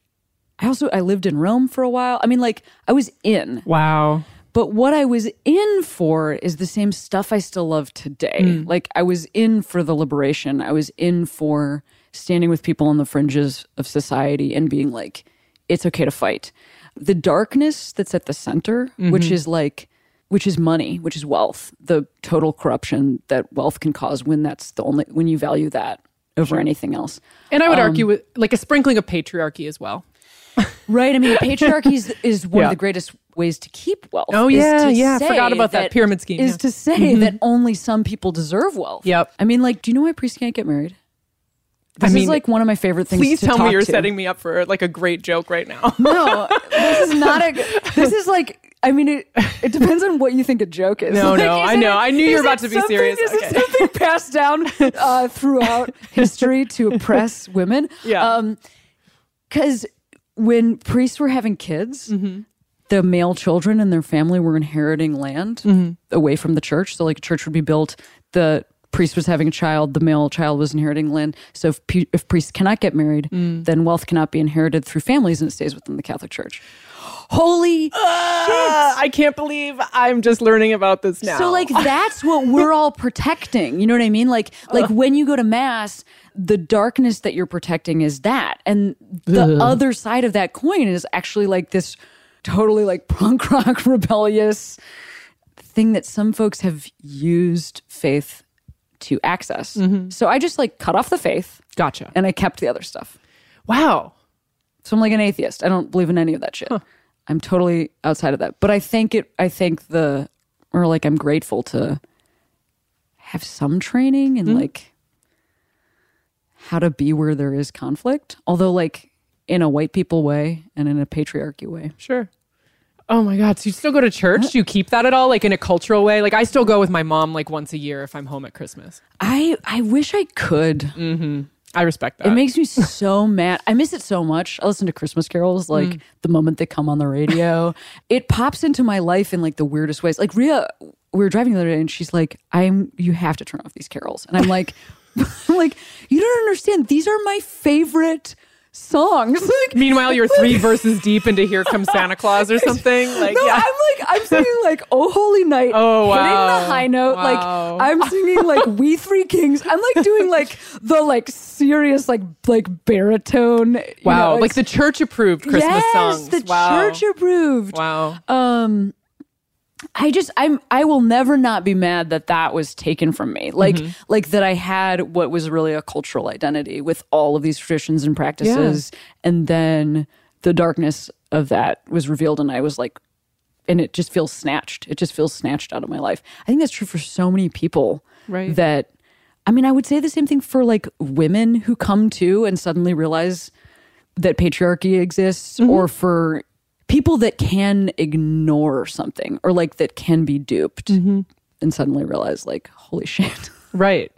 I lived in Rome for a while. I mean, like I was in. Wow. But what I was in for is the same stuff I still love today. Like I was in for the liberation. I was in for standing with people on the fringes of society and being like, it's okay to fight. The darkness that's at the center, which is money, which is wealth, the total corruption that wealth can cause when you value that over anything else. And I would argue with like a sprinkling of patriarchy as well. Right. I mean, patriarchy is one of the greatest ways to keep wealth. Oh, yeah. Yeah. I forgot about that pyramid scheme. Is to say that only some people deserve wealth. Yep. I mean, like, do you know why priests can't get married? This is like one of my favorite things to talk to. Please tell me you're setting me up for like a great joke right now. No, this is not a... This is like... I mean, it depends on what you think a joke is. No, like, no, I know. I knew you were about to be serious. Is it something passed down throughout history to oppress women? Yeah. Because when priests were having kids... The male children and their family were inheriting land away from the church. So like a church would be built, the priest was having a child, the male child was inheriting land. So if priests cannot get married, then wealth cannot be inherited through families and it stays within the Catholic Church. Holy shit. I can't believe I'm just learning about this now. So like that's what we're all protecting. You know what I mean? Like when you go to mass, the darkness that you're protecting is that. And the other side of that coin is actually like this totally like punk rock rebellious thing that some folks have used faith to access. So I just like cut off the faith. Gotcha. And I kept the other stuff. Wow. So I'm like an atheist. I don't believe in any of that shit. Huh. I'm totally outside of that. But I'm grateful to have some training in like how to be where there is conflict. Although like in a white people way and in a patriarchy way. Sure. Oh my God. So you still go to church? What? Do you keep that at all? Like in a cultural way? Like I still go with my mom like once a year if I'm home at Christmas. I wish I could. I respect that. It makes me so mad. I miss it so much. I listen to Christmas carols like the moment they come on the radio. It pops into my life in like the weirdest ways. Like Rhea, we were driving the other day and she's like, you have to turn off these carols. And I'm like, you don't understand. These are my favorite songs. Like, meanwhile, you're three verses deep into Here Comes Santa Claus or something. Like, no, yeah. I'm singing like Oh Holy Night. Oh, wow. Hitting the high note. Wow. Like, I'm singing like We Three Kings. I'm like doing like the like serious like baritone. Wow. You know, like the church approved Christmas songs. Yes, the church approved. Wow. I will never not be mad that that was taken from me. Like, like that I had what was really a cultural identity with all of these traditions and practices. Yeah. And then the darkness of that was revealed and I was like, and it just feels snatched. It just feels snatched out of my life. I think that's true for so many people. Right. That, I mean, I would say the same thing for like women who come to and suddenly realize that patriarchy exists or for people that can ignore something or like that can be duped and suddenly realize like, holy shit. Right.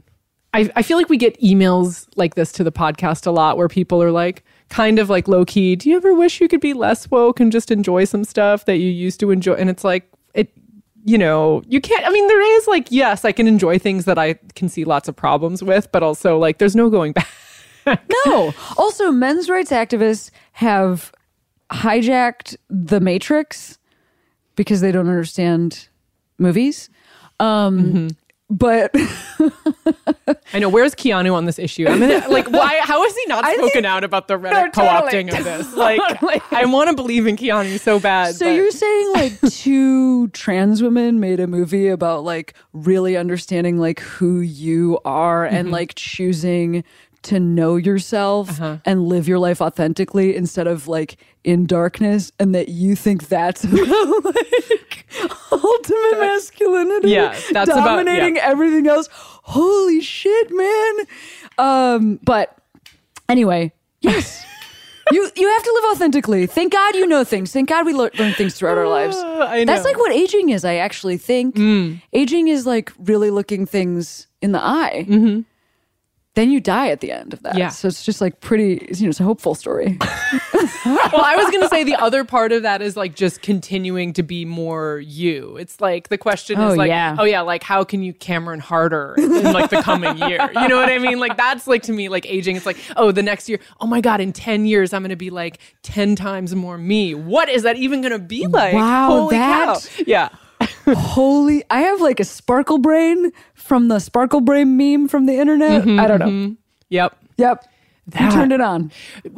I feel like we get emails like this to the podcast a lot where people are like, kind of like low-key, do you ever wish you could be less woke and just enjoy some stuff that you used to enjoy? And it's like, you know, you can't, I mean, there is like, yes, I can enjoy things that I can see lots of problems with, but also like there's no going back. No. Also, men's rights activists have hijacked the Matrix because they don't understand movies. But I know, where's Keanu on this issue? I mean, like, why? How has he not spoken out about the Reddit co-opting of this? Like, I want to believe in Keanu so bad. So you're saying like two trans women made a movie about like really understanding like who you are and like choosing to know yourself and live your life authentically instead of like in darkness, and that you think that's about, like ultimate masculinity, that's dominating about, everything else. Holy shit, man! But anyway, yes, you have to live authentically. Thank God you know things. Thank God we learn things throughout our lives. I know. That's like what aging is. I actually think aging is like really looking things in the eye. Then you die at the end of that. Yeah. So it's just like pretty, you know, it's a hopeful story. Well, I was going to say the other part of that is like just continuing to be more you. It's like the question is like, like how can you Cameron harder in like the coming year? You know what I mean? Like that's like to me like aging. It's like, oh, the next year, oh my God, in 10 years, I'm going to be like 10 times more me. What is that even going to be like? Wow, holy cow. Yeah. Holy, I have like a sparkle brain from the sparkle brain meme from the internet. I don't know. Yep. You turned it on.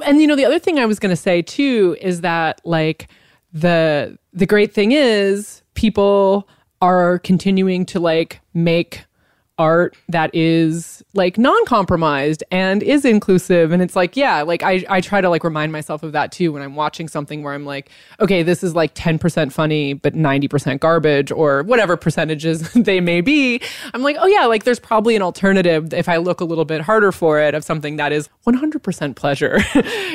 And you know, the other thing I was going to say too is that like the great thing is people are continuing to like make art that is like non-compromised and is inclusive. And it's like, yeah, like I try to like remind myself of that too when I'm watching something where I'm like, okay, this is like 10% funny, but 90% garbage or whatever percentages they may be. I'm like, oh yeah, like there's probably an alternative if I look a little bit harder for it of something that is 100% pleasure.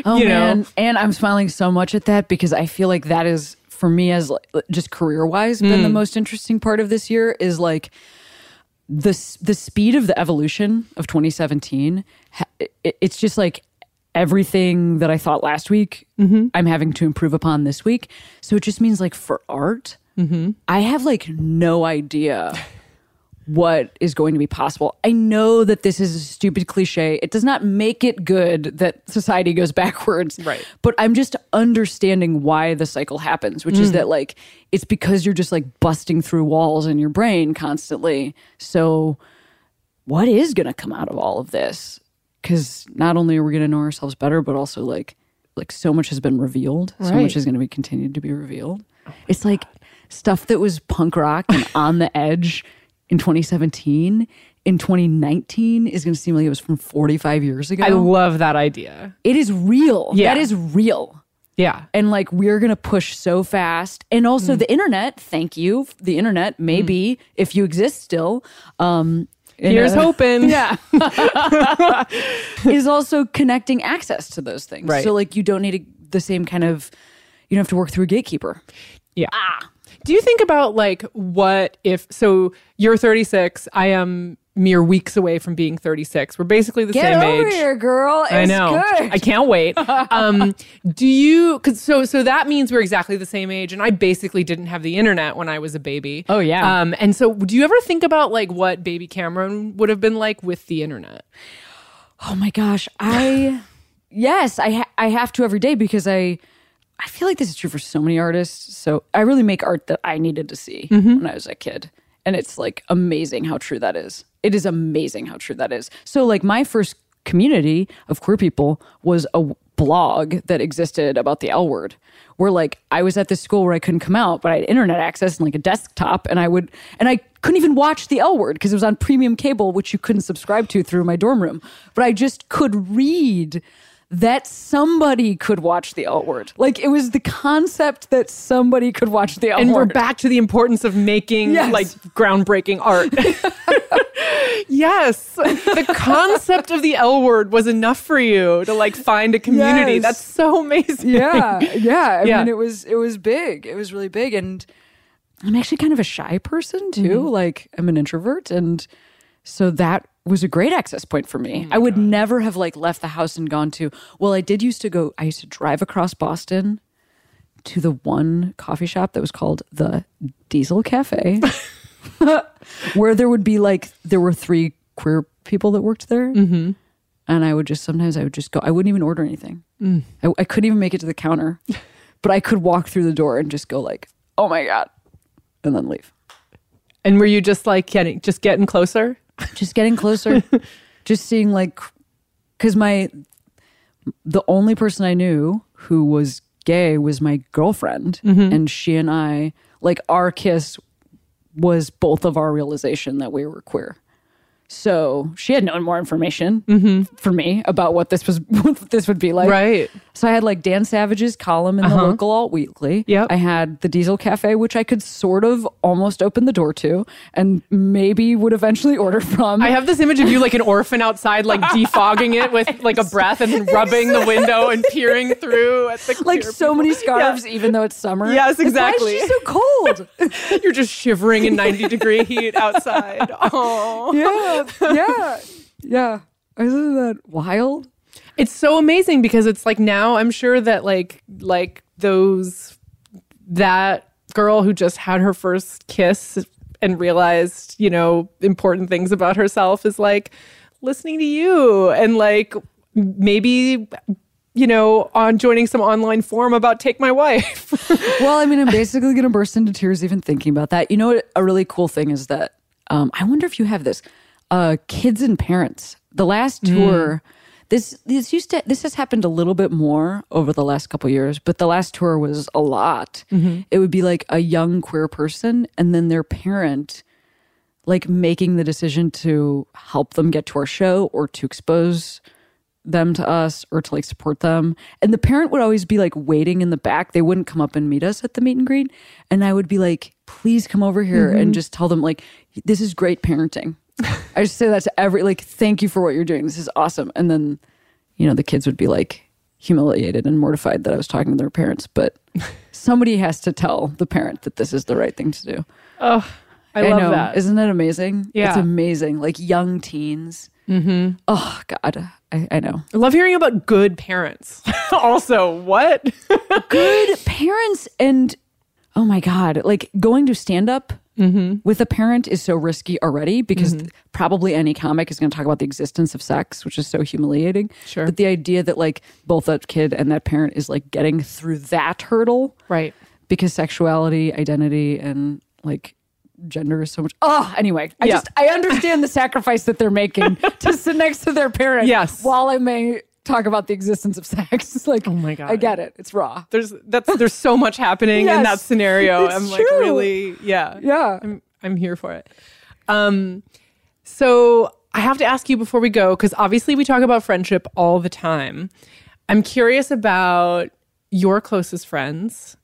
Oh you man. Know? And I'm smiling so much at that because I feel like that is for me as like, just career-wise been the most interesting part of this year is like, the speed of the evolution of 2017, it's just like everything that I thought last week, I'm having to improve upon this week. So it just means like for art, I have like no idea what is going to be possible. I know that this is a stupid cliche. It does not make it good that society goes backwards. Right. But I'm just understanding why the cycle happens, which is that like, it's because you're just like busting through walls in your brain constantly. So what is going to come out of all of this? Because not only are we going to know ourselves better, but also like so much has been revealed. Right. So much is going to be continued to be revealed. Oh it's like God. Stuff that was punk rock and on the edge in 2017, in 2019 is going to seem like it was from 45 years ago. I love that idea. It is real. Yeah. That is real. Yeah. And like, we're going to push so fast. And also the internet, thank you. The internet, maybe, if you exist still. Here's hoping. Yeah. Is also connecting access to those things. Right. So like, you don't need the same kind of, you don't have to work through a gatekeeper. Yeah. Ah. Do you think about like what if, so you're 36, I am mere weeks away from being 36. We're basically the same age. Get over here, girl. It's I know. Good. I can't wait. Do you, cause so that means we're exactly the same age, and I basically didn't have the internet when I was a baby. Oh yeah. And so do you ever think about like what baby Cameron would have been like with the internet? Oh my gosh. I have to every day, because I feel like this is true for so many artists. So I really make art that I needed to see when I was a kid. And it's like amazing how true that is. It is amazing how true that is. So like my first community of queer people was a blog that existed about the L Word, where like I was at this school where I couldn't come out, but I had internet access and like a desktop, and I couldn't even watch the L Word because it was on premium cable, which you couldn't subscribe to through my dorm room. But I just could read that somebody could watch the L Word. Like, it was the concept that somebody could watch the L Word. And we're back to the importance of making, like, groundbreaking art. Yes. The concept of the L Word was enough for you to, like, find a community. Yes. That's so amazing. Yeah. I mean, it was big. It was really big. And I'm actually kind of a shy person, too. Mm-hmm. Like, I'm an introvert. And so that was a great access point for me. I would never have like left the house and gone to, well, I used to drive across Boston to the one coffee shop that was called the Diesel Cafe, where there were three queer people that worked there. Mm-hmm. And I would just go, I wouldn't even order anything. Mm. I couldn't even make it to the counter, but I could walk through the door and just go like, oh my God, and then leave. And were you just like getting closer? Just getting closer, just seeing like, because the only person I knew who was gay was my girlfriend, and she and I, like our kiss was both of our realization that we were queer. So she had known more information for me about what this would be like. Right. So I had like Dan Savage's column in the local alt weekly. Yep. I had the Diesel Cafe, which I could sort of almost open the door to and maybe would eventually order from. I have this image of you like an orphan outside, like defogging it with like a breath and rubbing the window and peering through at the queer like so people. Many scarves, even though it's summer. Yes, exactly. Like, why is she so cold? You're just shivering in 90-degree heat outside. Oh. Yeah. Yeah. Isn't that wild? It's so amazing because it's like now I'm sure that like that girl who just had her first kiss and realized, you know, important things about herself is like listening to you and like maybe, you know, on joining some online forum about Take My Wife. Well, I mean, I'm basically going to burst into tears even thinking about that. You know what? A really cool thing is that I wonder if you have this. Kids and parents. The last tour, this has happened a little bit more over the last couple years, but the last tour was a lot. Mm-hmm. It would be like a young queer person and then their parent like making the decision to help them get to our show or to expose them to us or to like support them. And the parent would always be like waiting in the back. They wouldn't come up and meet us at the meet and greet. And I would be like, please come over here and just tell them like, this is great parenting. I just say that to thank you for what you're doing. This is awesome. And then, you know, the kids would be like humiliated and mortified that I was talking to their parents. But somebody has to tell the parent that this is the right thing to do. Oh, I love know. That. Isn't that amazing? Yeah. It's amazing. Like young teens. Mm-hmm. Oh, God. I know. I love hearing about good parents. Also, what? Good parents and, oh my God, like going to stand-up with a parent is so risky already because probably any comic is going to talk about the existence of sex, which is so humiliating. Sure. But the idea that like both that kid and that parent is like getting through that hurdle. Right. Because sexuality, identity, and like gender is so much. Oh, anyway, I understand the sacrifice that they're making to sit next to their parent while I may talk about the existence of sex. It's like, oh my God. I get it. It's raw. There's so much happening in that scenario. I'm like, true. Really? Yeah. Yeah. I'm here for it. So I have to ask you before we go, because obviously we talk about friendship all the time. I'm curious about your closest friends,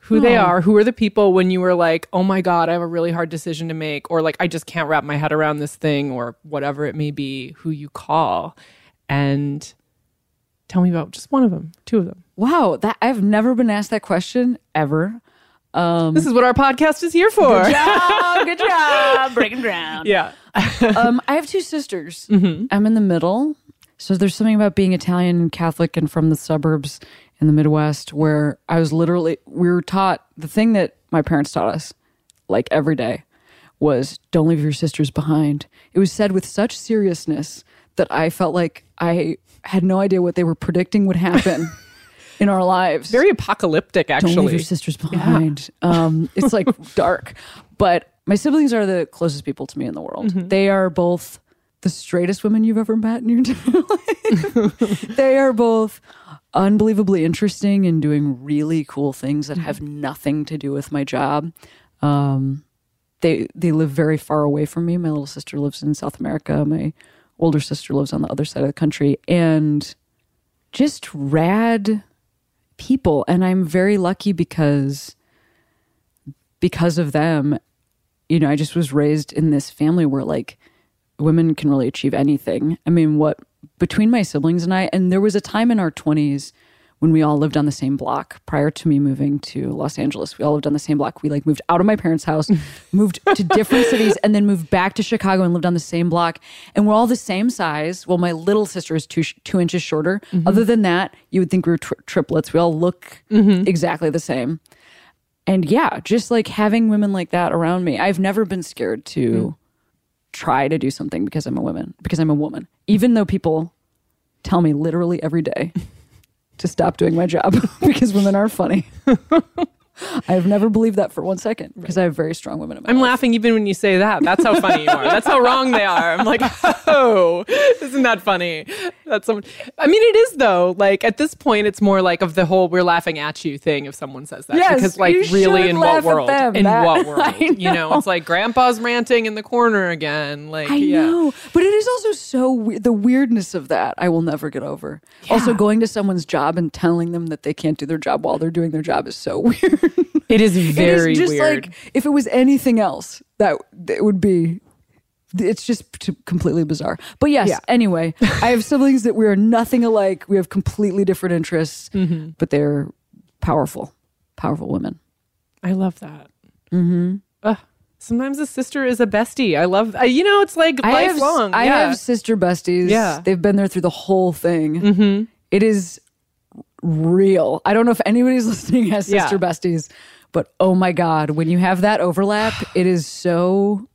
who they are, who are the people when you were like, oh my God, I have a really hard decision to make, or like, I just can't wrap my head around this thing, or whatever it may be, who you call. And tell me about just one of them, two of them. Wow, I've never been asked that question ever. This is what our podcast is here for. Good job, breaking ground. Yeah. I have two sisters. Mm-hmm. I'm in the middle. So there's something about being Italian and Catholic and from the suburbs in the Midwest where I was literally, we were taught, the thing that my parents taught us, like every day, was don't leave your sisters behind. It was said with such seriousness that I felt like I had no idea what they were predicting would happen in our lives. Very apocalyptic, actually. Don't leave your sisters behind. Yeah. It's like dark. But my siblings are the closest people to me in the world. Mm-hmm. They are both the straightest women you've ever met in your entire life. They are both unbelievably interesting and doing really cool things that have nothing to do with my job. They live very far away from me. My little sister lives in South America. My older sister lives on the other side of the country. And just rad people. And I'm very lucky because of them, you know, I just was raised in this family where, like, women can really achieve anything. I mean, between my siblings and I, and there was a time in our 20s when we all lived on the same block prior to me moving to Los Angeles. We all lived on the same block. We moved out of my parents' house, moved to different cities, and then moved back to Chicago and lived on the same block. And we're all the same size. Well, my little sister is two inches shorter. Mm-hmm. Other than that, you would think we were triplets. We all look exactly the same. And yeah, just like having women like that around me, I've never been scared to try to do something because I'm a woman, even though people tell me literally every day to stop doing my job because women are funny. I've never believed that for 1 second because I have very strong women in my life. I'm laughing even when you say that. That's how funny you are. That's how wrong they are. I'm like, oh, isn't that funny? That's someone. I mean, it is though. Like at this point, it's more like of the whole "we're laughing at you" thing. If someone says that, yes, because like really, in what world? You know, it's like grandpa's ranting in the corner again. Like I know, but it is also so the weirdness of that I will never get over. Yeah. Also, going to someone's job and telling them that they can't do their job while they're doing their job is so weird. It is very weird. It is just weird. Like, if it was anything else, that would be, it's just completely bizarre. But yes, anyway, I have siblings that we are nothing alike. We have completely different interests, but they're powerful, powerful women. I love that. Mm-hmm. Sometimes a sister is a bestie. I love, you know, it's like lifelong. I have sister besties. Yeah. They've been there through the whole thing. Mm-hmm. It is real. I don't know if anybody's listening has sister besties, but oh my God, when you have that overlap, it is so,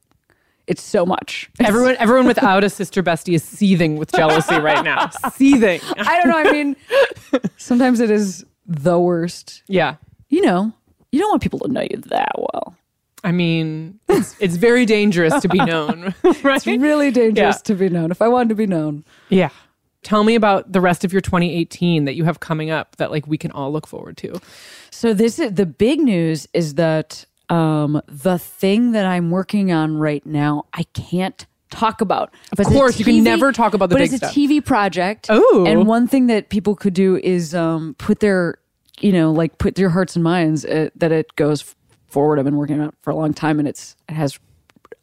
it's so much. Everyone without a sister bestie is seething with jealousy right now. Seething. I don't know. I mean, sometimes it is the worst. Yeah. You know, you don't want people to know you that well. I mean, it's very dangerous to be known, right? It's really dangerous to be known. If I wanted to be known. Yeah. Tell me about the rest of your 2018 that you have coming up that like we can all look forward to. So this is the big news, is that the thing that I'm working on right now, I can't talk about. Of course, you can never talk about the big stuff. But it's a TV project. Oh. And one thing that people could do is put their hearts and minds that it goes forward. I've been working on it for a long time and it has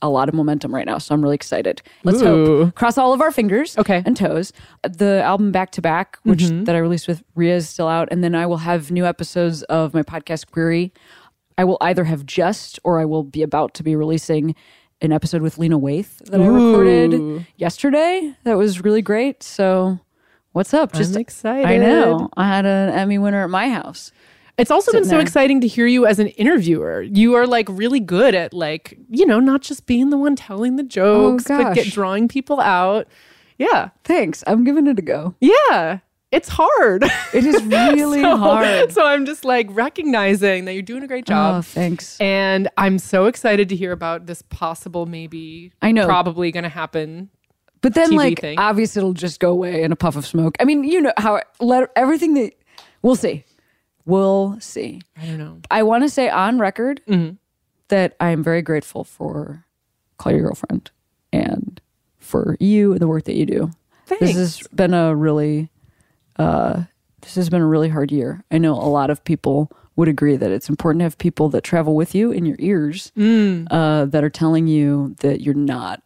a lot of momentum right now, so I'm really excited. Let's hope. Cross all of our fingers and toes. The album Back to Back, which that I released with Rhea, is still out, and then I will have new episodes of my podcast Query. I will either have just, or I will be about to be releasing an episode with Lena Waithe that I recorded yesterday. That was really great. So, what's up? I'm excited. I know. I had an Emmy winner at my house. It's also been so exciting to hear you as an interviewer. You are like really good at like, you know, not just being the one telling the jokes, but drawing people out. Yeah. Thanks. I'm giving it a go. Yeah. It's hard. It is really hard. So I'm just like recognizing that you're doing a great job. Oh, thanks. And I'm so excited to hear about this possible probably going to happen. But then TV thing. Obviously it'll just go away in a puff of smoke. I mean, you know how everything that we'll see. We'll see. I don't know. I want to say on record that I am very grateful for Call Your Girlfriend and for you and the work that you do. Thanks. This has been a really hard year. I know a lot of people would agree that it's important to have people that travel with you in your ears that are telling you that you're not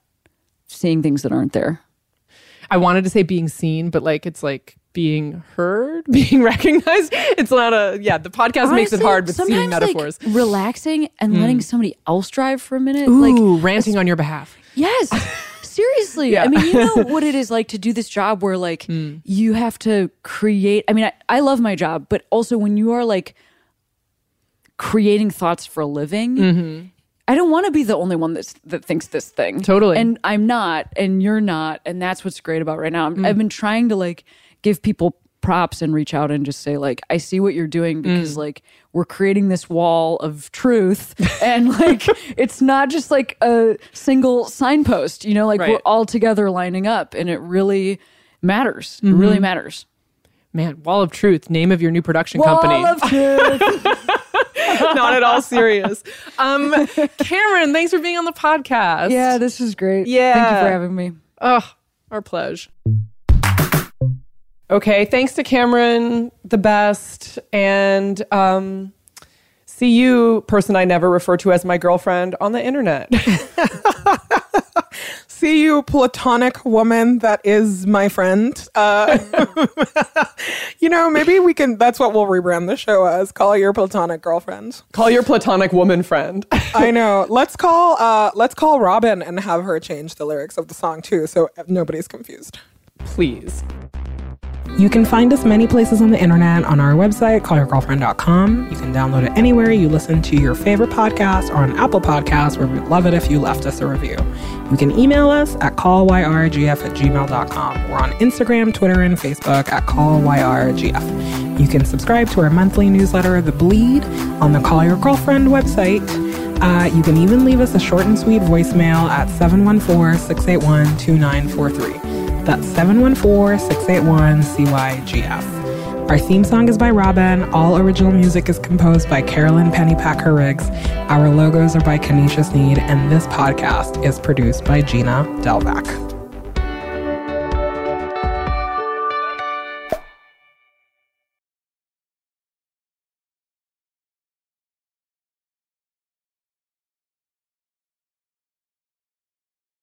seeing things that aren't there. I wanted to say being seen, but like it's like being heard, being recognized. It's not a, the podcast honestly, makes it hard with seeing metaphors. Like, relaxing and letting somebody else drive for a minute. Ooh, like ranting on your behalf. Yes. Seriously. Yeah. I mean, you know what it is like to do this job where like you have to create. I mean, I love my job, but also when you are like creating thoughts for a living, I don't want to be the only one that thinks this thing. Totally. And I'm not, and you're not. And that's what's great about right now. I've been trying to like give people props and reach out and just say like, I see what you're doing because like we're creating this wall of truth and like it's not just like a single signpost, you know, like right. We're all together lining up and it really matters. It really matters. Man, Wall of Truth, name of your new production company. Wall of Truth. Not at all serious. Cameron, thanks for being on the podcast. Yeah, this is great. Yeah. Thank you for having me. Oh, our pleasure. Okay, thanks to Cameron, the best, and see you, person I never refer to as my girlfriend, on the internet. See you, platonic woman that is my friend. You know, maybe we can, that's what we'll rebrand the show as, call your platonic girlfriend. Call your platonic woman friend. I know. Let's call Robin and have her change the lyrics of the song too, so nobody's confused. Please. You can find us many places on the internet, on our website, callyourgirlfriend.com. You can download it anywhere you listen to your favorite podcast or on Apple Podcasts, where we'd love it if you left us a review. You can email us at calllyrgf@gmail.com. We're on Instagram, Twitter, and Facebook at calllyrgf. You can subscribe to our monthly newsletter, The Bleed, on the Call Your Girlfriend website. You can even leave us a short and sweet voicemail at 714-681-2943. That's 714-681-CYGF. Our theme song is by Robin. All original music is composed by Carolyn Pennypacker-Riggs. Our logos are by Kenisha Sneed. And this podcast is produced by Gina Delvac.